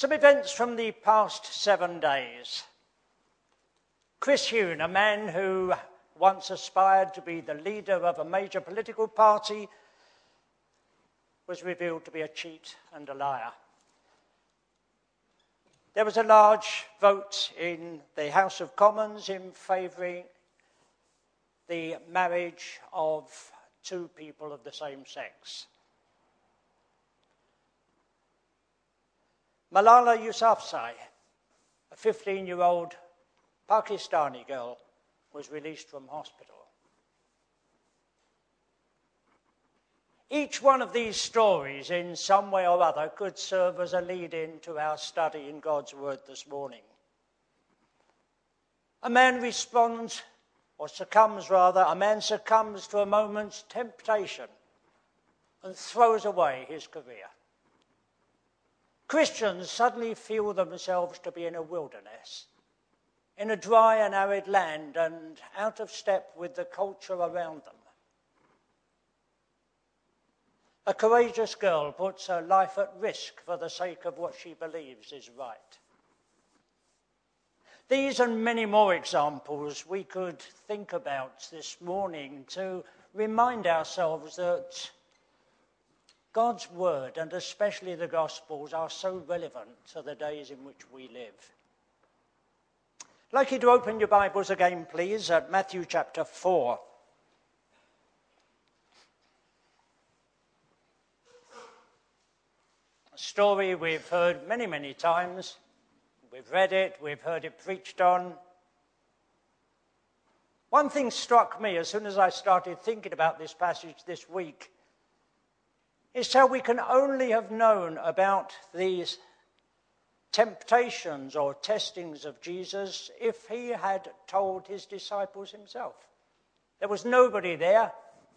Some events from the past 7 days. Chris Hune, a man who once aspired to be the leader of a major political party, was revealed to be a cheat and a liar. There was a large vote in the House of Commons in favouring the marriage of two people of the same sex. Malala Yousafzai, a 15-year-old Pakistani girl, was released from hospital. Each one of these stories in some way or other could serve as a lead-in to our study in God's Word this morning. A man succumbs to a moment's temptation and throws away his career. Christians suddenly feel themselves to be in a wilderness, in a dry and arid land and out of step with the culture around them. A courageous girl puts her life at risk for the sake of what she believes is right. These and many more examples we could think about this morning to remind ourselves that God's Word, and especially the Gospels, are so relevant to the days in which we live. I'd like you to open your Bibles again, please, at Matthew chapter 4. A story we've heard many, many times. We've read it, we've heard it preached on. One thing struck me as soon as I started thinking about this passage this week is how we can only have known about these temptations or testings of Jesus if he had told his disciples himself. There was nobody there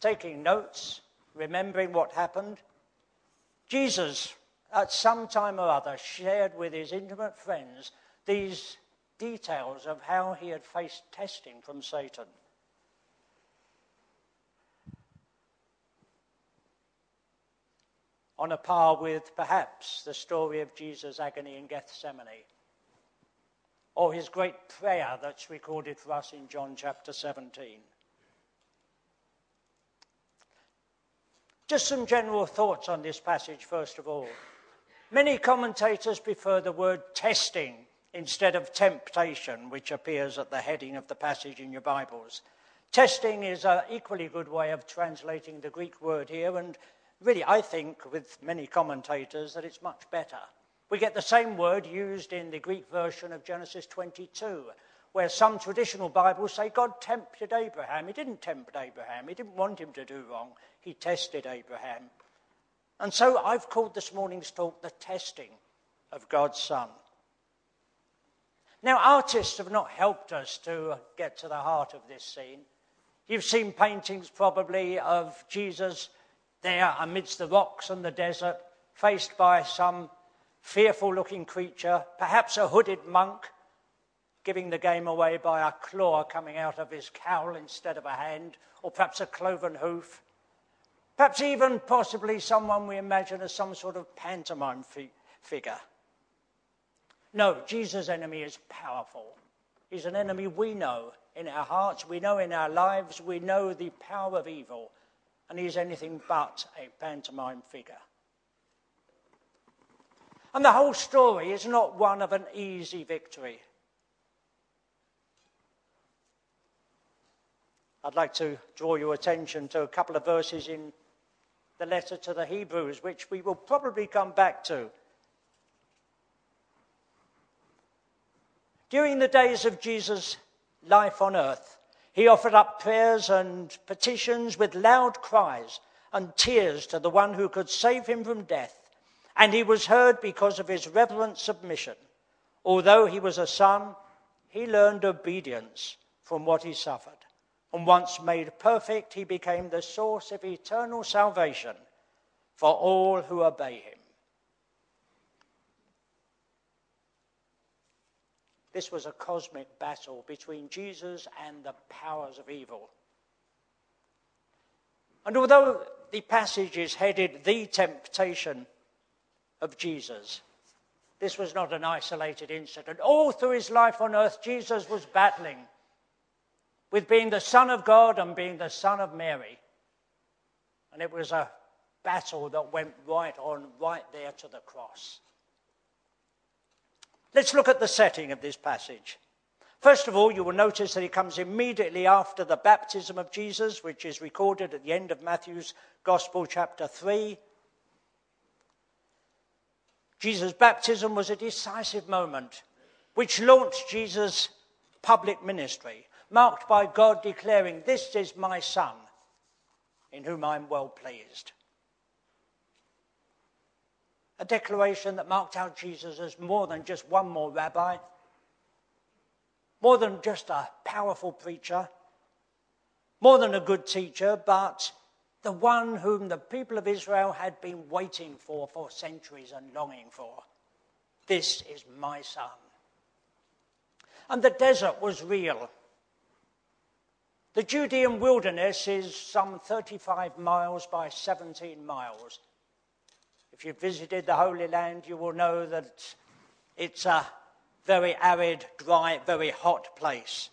taking notes, remembering what happened. Jesus, at some time or other, shared with his intimate friends these details of how he had faced testing from Satan. On a par with, perhaps, the story of Jesus' agony in Gethsemane, or his great prayer that's recorded for us in John chapter 17. Just some general thoughts on this passage, first of all. Many commentators prefer the word testing instead of temptation, which appears at the heading of the passage in your Bibles. Testing is an equally good way of translating the Greek word here, and really I think, with many commentators, that it's much better. We get the same word used in the Greek version of Genesis 22, where some traditional Bibles say God tempted Abraham. He didn't tempt Abraham. He didn't want him to do wrong. He tested Abraham. And so I've called this morning's talk the testing of God's Son. Now, artists have not helped us to get to the heart of this scene. You've seen paintings probably of Jesus there amidst the rocks and the desert, faced by some fearful-looking creature, perhaps a hooded monk, giving the game away by a claw coming out of his cowl instead of a hand, or perhaps a cloven hoof. Perhaps even possibly someone we imagine as some sort of pantomime figure. No, Jesus' enemy is powerful. He's an enemy we know in our hearts, we know in our lives, we know the power of evil, and he's anything but a pantomime figure. And the whole story is not one of an easy victory. I'd like to draw your attention to a couple of verses in the letter to the Hebrews, which we will probably come back to. During the days of Jesus' life on earth, he offered up prayers and petitions with loud cries and tears to the one who could save him from death, and he was heard because of his reverent submission. Although he was a son, he learned obedience from what he suffered, and once made perfect, he became the source of eternal salvation for all who obey him. This was a cosmic battle between Jesus and the powers of evil. And although the passage is headed, "The Temptation of Jesus," This was not an isolated incident. All through his life on earth, Jesus was battling with being the Son of God and being the Son of Mary. And it was a battle that went right on, right there to the cross. Let's look at the setting of this passage. First of all, you will notice that it comes immediately after the baptism of Jesus, which is recorded at the end of Matthew's Gospel, chapter 3. Jesus' baptism was a decisive moment, which launched Jesus' public ministry, marked by God declaring, "This is my Son, in whom I am well pleased." A declaration that marked out Jesus as more than just one more rabbi, more than just a powerful preacher, more than a good teacher, but the one whom the people of Israel had been waiting for centuries and longing for. This is my Son. And the desert was real. The Judean wilderness is some 35 miles by 17 miles. If you've visited the Holy Land, you will know that it's a very arid, dry, very hot place.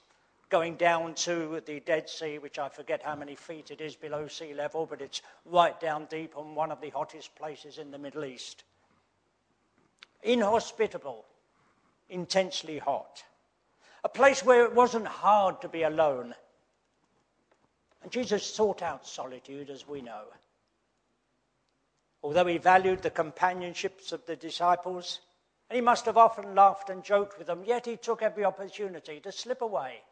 Going down to the Dead Sea, which I forget how many feet it is below sea level, but it's right down deep and one of the hottest places in the Middle East. Inhospitable, intensely hot. A place where it wasn't hard to be alone. And Jesus sought out solitude, as we know. Although he valued the companionships of the disciples, and he must have often laughed and joked with them, yet he took every opportunity to slip away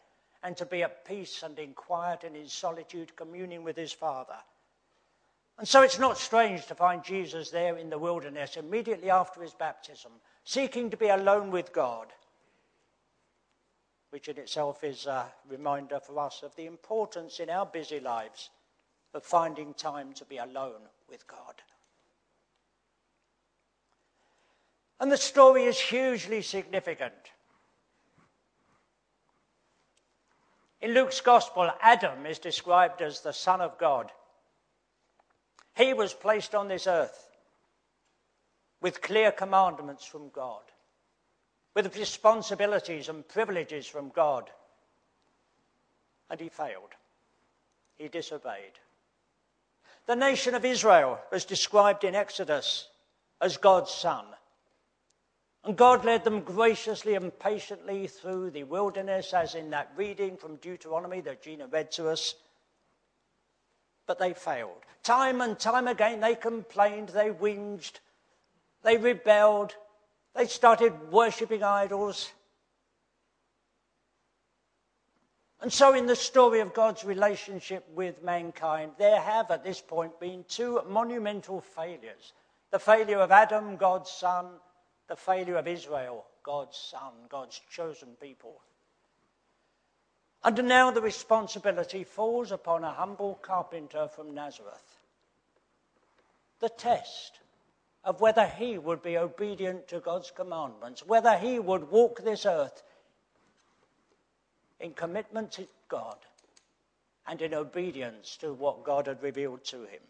and to be at peace and in quiet and in solitude, communing with his Father. And so it's not strange to find Jesus there in the wilderness immediately after his baptism, seeking to be alone with God, which in itself is a reminder for us of the importance in our busy lives of finding time to be alone with God. And the story is hugely significant. In Luke's Gospel, Adam is described as the Son of God. He was placed on this earth with clear commandments from God, with responsibilities and privileges from God. And he failed. He disobeyed. The nation of Israel was described in Exodus as God's son. And God led them graciously and patiently through the wilderness, as in that reading from Deuteronomy that Gina read to us. But they failed. Time and time again, they complained, they whinged, they rebelled, they started worshipping idols. And so in the story of God's relationship with mankind, there have at this point been two monumental failures. The failure of Adam, God's son, the failure of Israel, God's son, God's chosen people. And now the responsibility falls upon a humble carpenter from Nazareth. The test of whether he would be obedient to God's commandments, whether he would walk this earth in commitment to God and in obedience to what God had revealed to him.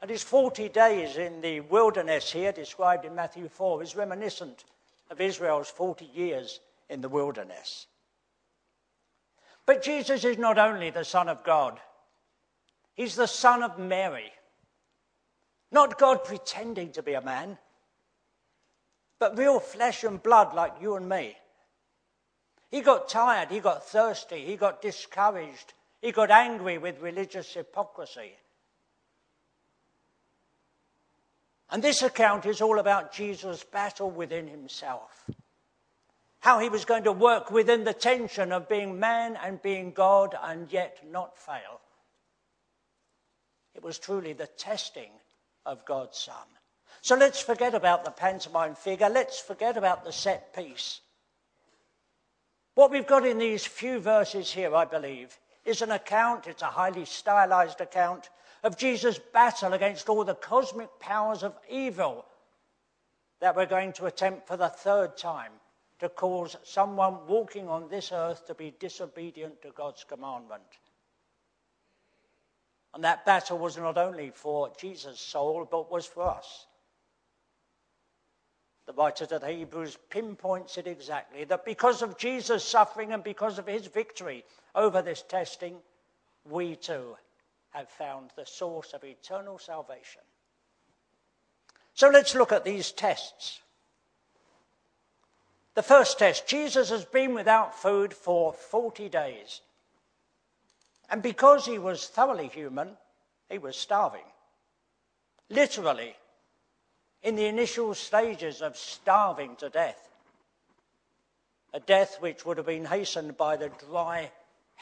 And his 40 days in the wilderness here, described in Matthew 4, is reminiscent of Israel's 40 years in the wilderness. But Jesus is not only the Son of God. He's the Son of Mary. Not God pretending to be a man, but real flesh and blood like you and me. He got tired, he got thirsty, he got discouraged, he got angry with religious hypocrisy. And this account is all about Jesus' battle within himself. How he was going to work within the tension of being man and being God and yet not fail. It was truly the testing of God's Son. So let's forget about the pantomime figure. Let's forget about the set piece. What we've got in these few verses here, I believe, is an account, it's a highly stylized account, of Jesus' battle against all the cosmic powers of evil that we're going to attempt for the third time to cause someone walking on this earth to be disobedient to God's commandment. And that battle was not only for Jesus' soul, but was for us. The writer to the Hebrews pinpoints it exactly, that because of Jesus' suffering and because of his victory over this testing, we too have found the source of eternal salvation. So let's look at these tests. The first test, Jesus has been without food for 40 days. And because he was thoroughly human, he was starving. Literally, in the initial stages of starving to death. A death which would have been hastened by the dry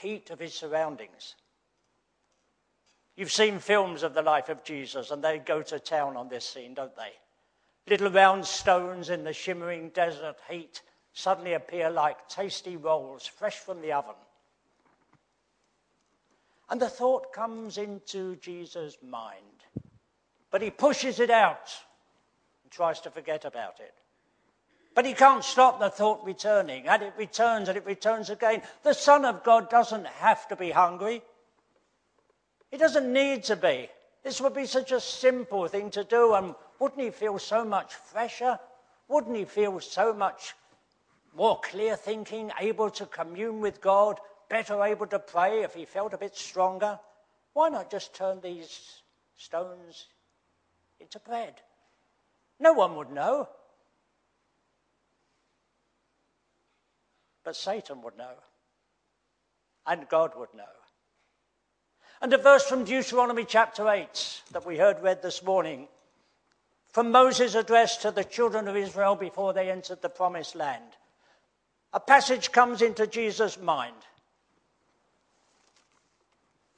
heat of his surroundings. You've seen films of the life of Jesus, and they go to town on this scene, don't they? Little round stones in the shimmering desert heat suddenly appear like tasty rolls fresh from the oven. And the thought comes into Jesus' mind, but he pushes it out and tries to forget about it. But he can't stop the thought returning, and it returns again. The Son of God doesn't have to be hungry. He doesn't need to be. This would be such a simple thing to do, and wouldn't he feel so much fresher? Wouldn't he feel so much more clear thinking, able to commune with God, better able to pray if he felt a bit stronger? Why not just turn these stones into bread? No one would know. But Satan would know. And God would know. And a verse from Deuteronomy chapter 8 that we heard read this morning, from Moses' address to the children of Israel before they entered the promised land. A passage comes into Jesus' mind.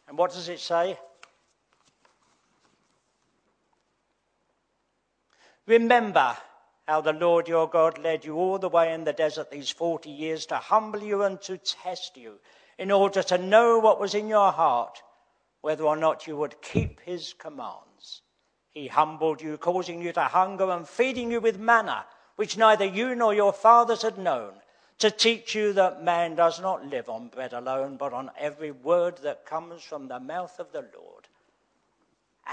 And what does it say? Remember how the Lord your God led you all the way in the desert these 40 years to humble you and to test you in order to know what was in your heart, whether or not you would keep his commands. He humbled you, causing you to hunger and feeding you with manna, which neither you nor your fathers had known, to teach you that man does not live on bread alone, but on every word that comes from the mouth of the Lord.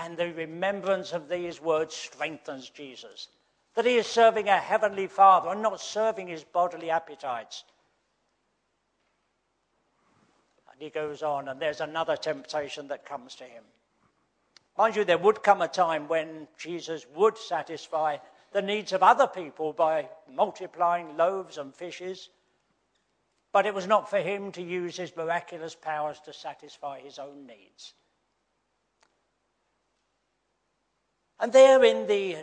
And the remembrance of these words strengthens Jesus, that he is serving a heavenly Father and not serving his bodily appetites. He goes on, and there's another temptation that comes to him. Mind you, there would come a time when Jesus would satisfy the needs of other people by multiplying loaves and fishes, but it was not for him to use his miraculous powers to satisfy his own needs. And there in the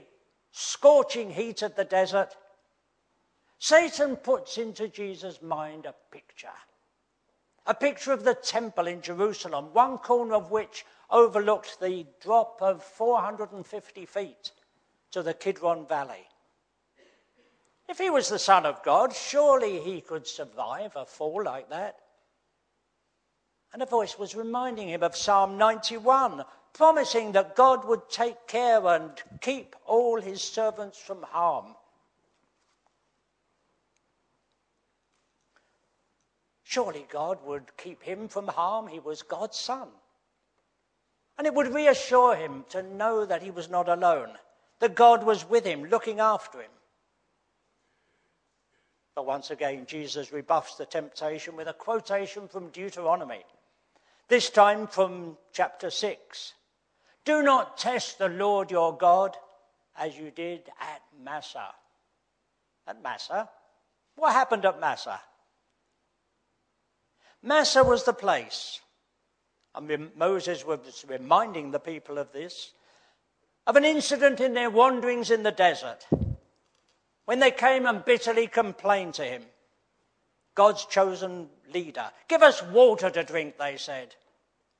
scorching heat of the desert, Satan puts into Jesus' mind a picture of the temple in Jerusalem, one corner of which overlooked the drop of 450 feet to the Kidron Valley. If he was the Son of God, surely he could survive a fall like that. And a voice was reminding him of Psalm 91, promising that God would take care and keep all his servants from harm. Surely God would keep him from harm. He was God's Son. And it would reassure him to know that he was not alone, that God was with him, looking after him. But once again, Jesus rebuffs the temptation with a quotation from Deuteronomy, this time from chapter 6. Do not test the Lord your God as you did at Massa. At Massa? What happened at Massa? Massa was the place, and Moses was reminding the people of this, of an incident in their wanderings in the desert, when they came and bitterly complained to him, God's chosen leader. Give us water to drink, they said.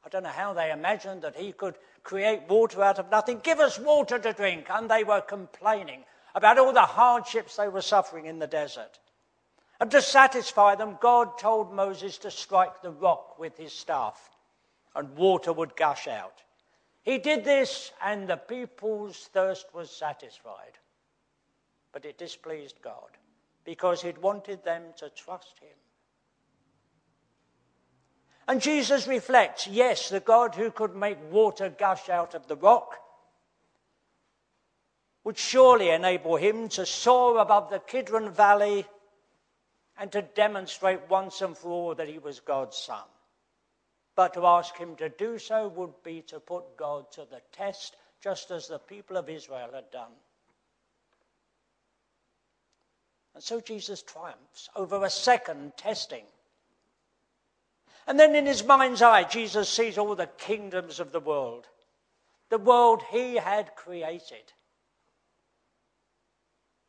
I don't know how they imagined that he could create water out of nothing. Give us water to drink. And they were complaining about all the hardships they were suffering in the desert. And to satisfy them, God told Moses to strike the rock with his staff, and water would gush out. He did this, and the people's thirst was satisfied. But it displeased God, because he'd wanted them to trust him. And Jesus reflects, yes, the God who could make water gush out of the rock would surely enable him to soar above the Kidron Valley and to demonstrate once and for all that he was God's son. But to ask him to do so would be to put God to the test, just as the people of Israel had done. And so Jesus triumphs over a second testing. And then in his mind's eye, Jesus sees all the kingdoms of the world he had created,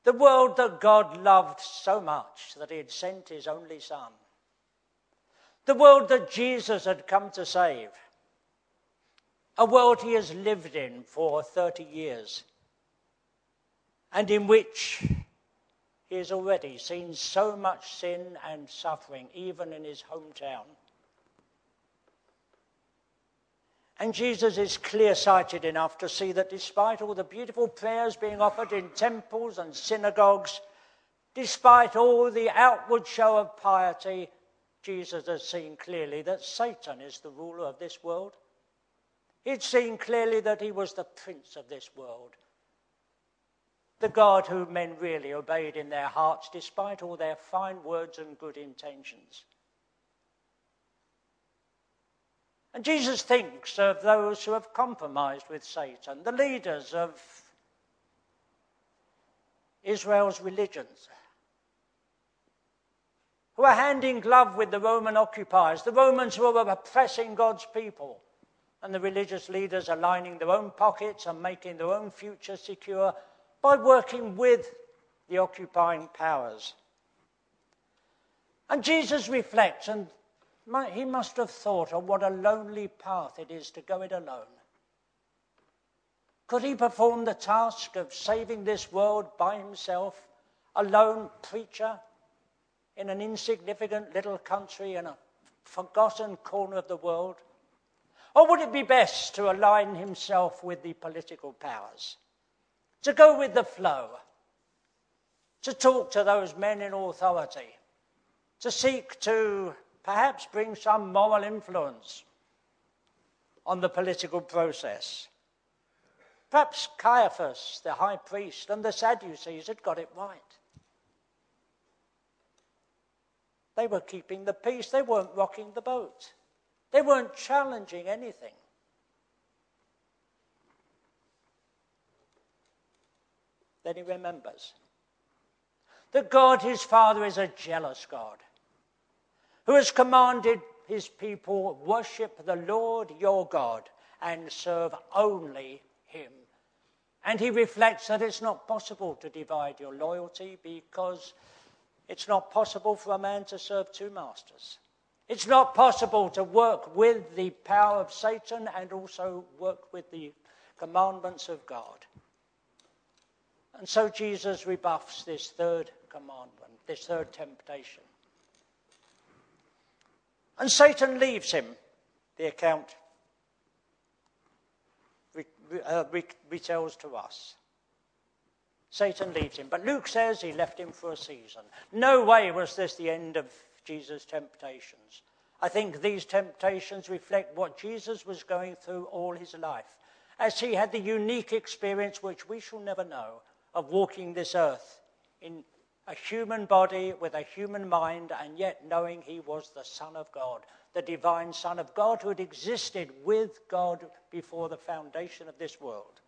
the world that God loved so much that he had sent his only son, the world that Jesus had come to save, a world he has lived in for 30 years, and in which he has already seen so much sin and suffering, even in his hometown. And Jesus is clear-sighted enough to see that despite all the beautiful prayers being offered in temples and synagogues, despite all the outward show of piety, Jesus has seen clearly that Satan is the ruler of this world. He'd seen clearly that he was the prince of this world, the God whom men really obeyed in their hearts despite all their fine words and good intentions. And Jesus thinks of those who have compromised with Satan, the leaders of Israel's religions, who are hand in glove with the Roman occupiers, the Romans who are oppressing God's people, and the religious leaders are lining their own pockets and making their own future secure by working with the occupying powers. And Jesus reflects, and he must have thought of what a lonely path it is to go it alone. Could he perform the task of saving this world by himself, a lone preacher in an insignificant little country in a forgotten corner of the world? Or would it be best to align himself with the political powers, to go with the flow, to talk to those men in authority, to seek to perhaps bring some moral influence on the political process? Perhaps Caiaphas, the high priest, and the Sadducees had got it right. They were keeping the peace. They weren't rocking the boat. They weren't challenging anything. Then he remembers that God, his Father, is a jealous God, who has commanded his people, worship the Lord your God and serve only him. And he reflects that it's not possible to divide your loyalty, because it's not possible for a man to serve two masters. It's not possible to work with the power of Satan and also work with the commandments of God. And so Jesus rebuffs this third commandment, this third temptation. And Satan leaves him. The account retells to us. Satan leaves him. But Luke says he left him for a season. No way was this the end of Jesus' temptations. I think these temptations reflect what Jesus was going through all his life, as he had the unique experience, which we shall never know, of walking this earth in a human body with a human mind, and yet knowing he was the Son of God, the divine Son of God who had existed with God before the foundation of this world.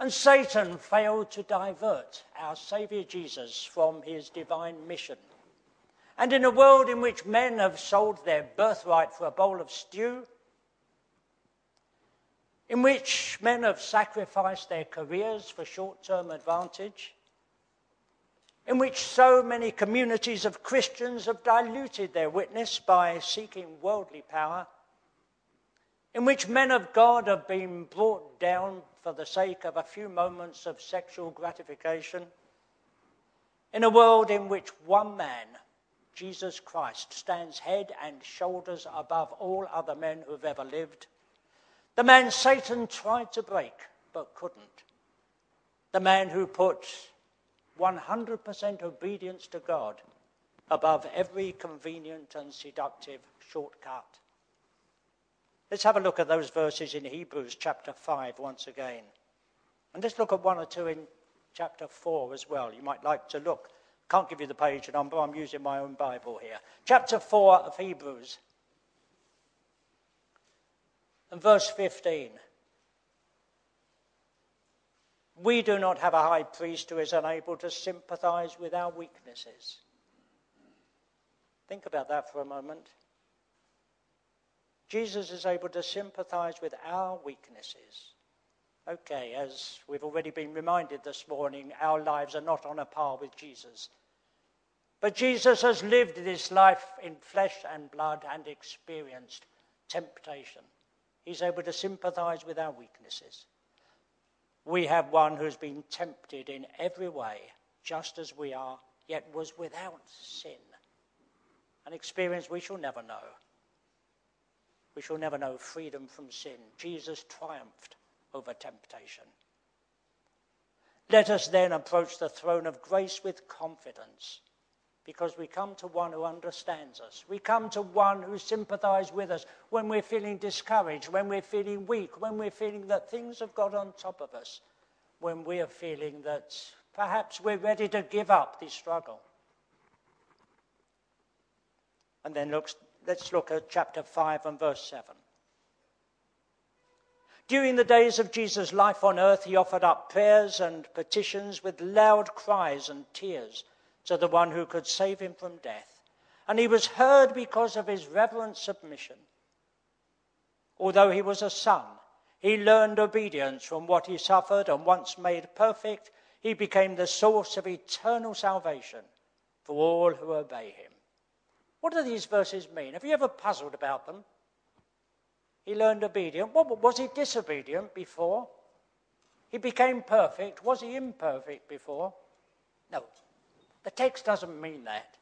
And Satan failed to divert our Saviour Jesus from his divine mission. And in a world in which men have sold their birthright for a bowl of stew, in which men have sacrificed their careers for short-term advantage, in which so many communities of Christians have diluted their witness by seeking worldly power, in which men of God have been brought down for the sake of a few moments of sexual gratification, in a world in which one man, Jesus Christ, stands head and shoulders above all other men who have ever lived, the man Satan tried to break but couldn't, the man who put 100% obedience to God above every convenient and seductive shortcut. Let's have a look at those verses in Hebrews chapter 5 once again. And let's look at one or two in chapter 4 as well. You might like to look. Can't give you the page number. I'm using my own Bible here. Chapter 4 of Hebrews. And verse 15. We do not have a high priest who is unable to sympathize with our weaknesses. Think about that for a moment. Jesus is able to sympathize with our weaknesses. Okay, as we've already been reminded this morning, our lives are not on a par with Jesus. But Jesus has lived this life in flesh and blood and experienced temptation. He's able to sympathize with our weaknesses. We have one who's been tempted in every way, just as we are, yet was without sin. An experience we shall never know. We shall never know freedom from sin. Jesus triumphed over temptation. Let us then approach the throne of grace with confidence, because we come to one who understands us. We come to one who sympathizes with us when we're feeling discouraged, when we're feeling weak, when we're feeling that things have got on top of us, when we are feeling that perhaps we're ready to give up the struggle. And then let's look at chapter 5 and verse 7. During the days of Jesus' life on earth, he offered up prayers and petitions with loud cries and tears to the one who could save him from death. And he was heard because of his reverent submission. Although he was a son, he learned obedience from what he suffered, and once made perfect, he became the source of eternal salvation for all who obey him. What do these verses mean? Have you ever puzzled about them? He learned obedience. Was he disobedient before? He became perfect. Was he imperfect before? No. The text doesn't mean that.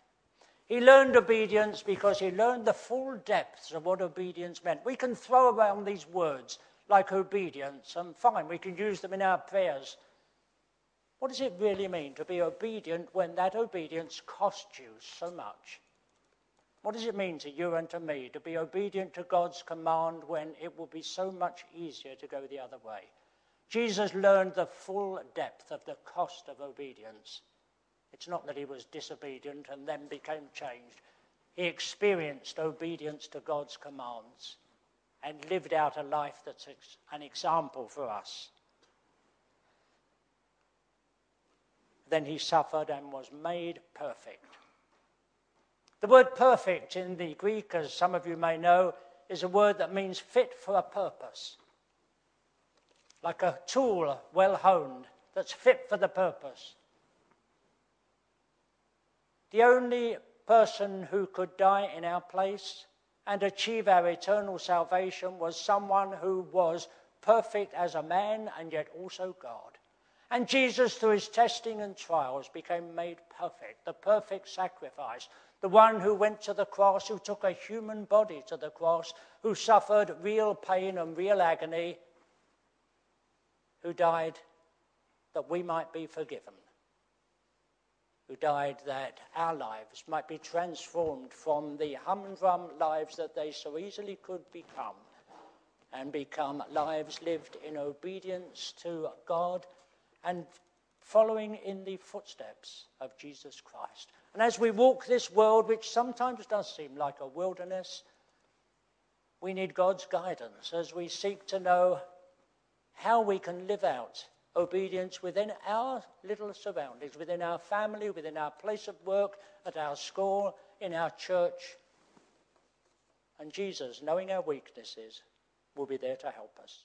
He learned obedience because he learned the full depths of what obedience meant. We can throw around these words like obedience, and fine, we can use them in our prayers. What does it really mean to be obedient when that obedience costs you so much? What does it mean to you and to me to be obedient to God's command when it will be so much easier to go the other way? Jesus learned the full depth of the cost of obedience. It's not that he was disobedient and then became changed. He experienced obedience to God's commands and lived out a life that's an example for us. Then he suffered and was made perfect. The word perfect in the Greek, as some of you may know, is a word that means fit for a purpose. Like a tool well honed that's fit for the purpose. The only person who could die in our place and achieve our eternal salvation was someone who was perfect as a man and yet also God. And Jesus, through his testing and trials, became made perfect, the perfect sacrifice. The one who went to the cross, who took a human body to the cross, who suffered real pain and real agony, who died that we might be forgiven, who died that our lives might be transformed from the humdrum lives that they so easily could become, and become lives lived in obedience to God and following in the footsteps of Jesus Christ. And as we walk this world, which sometimes does seem like a wilderness, we need God's guidance as we seek to know how we can live out obedience within our little surroundings, within our family, within our place of work, at our school, in our church. And Jesus, knowing our weaknesses, will be there to help us.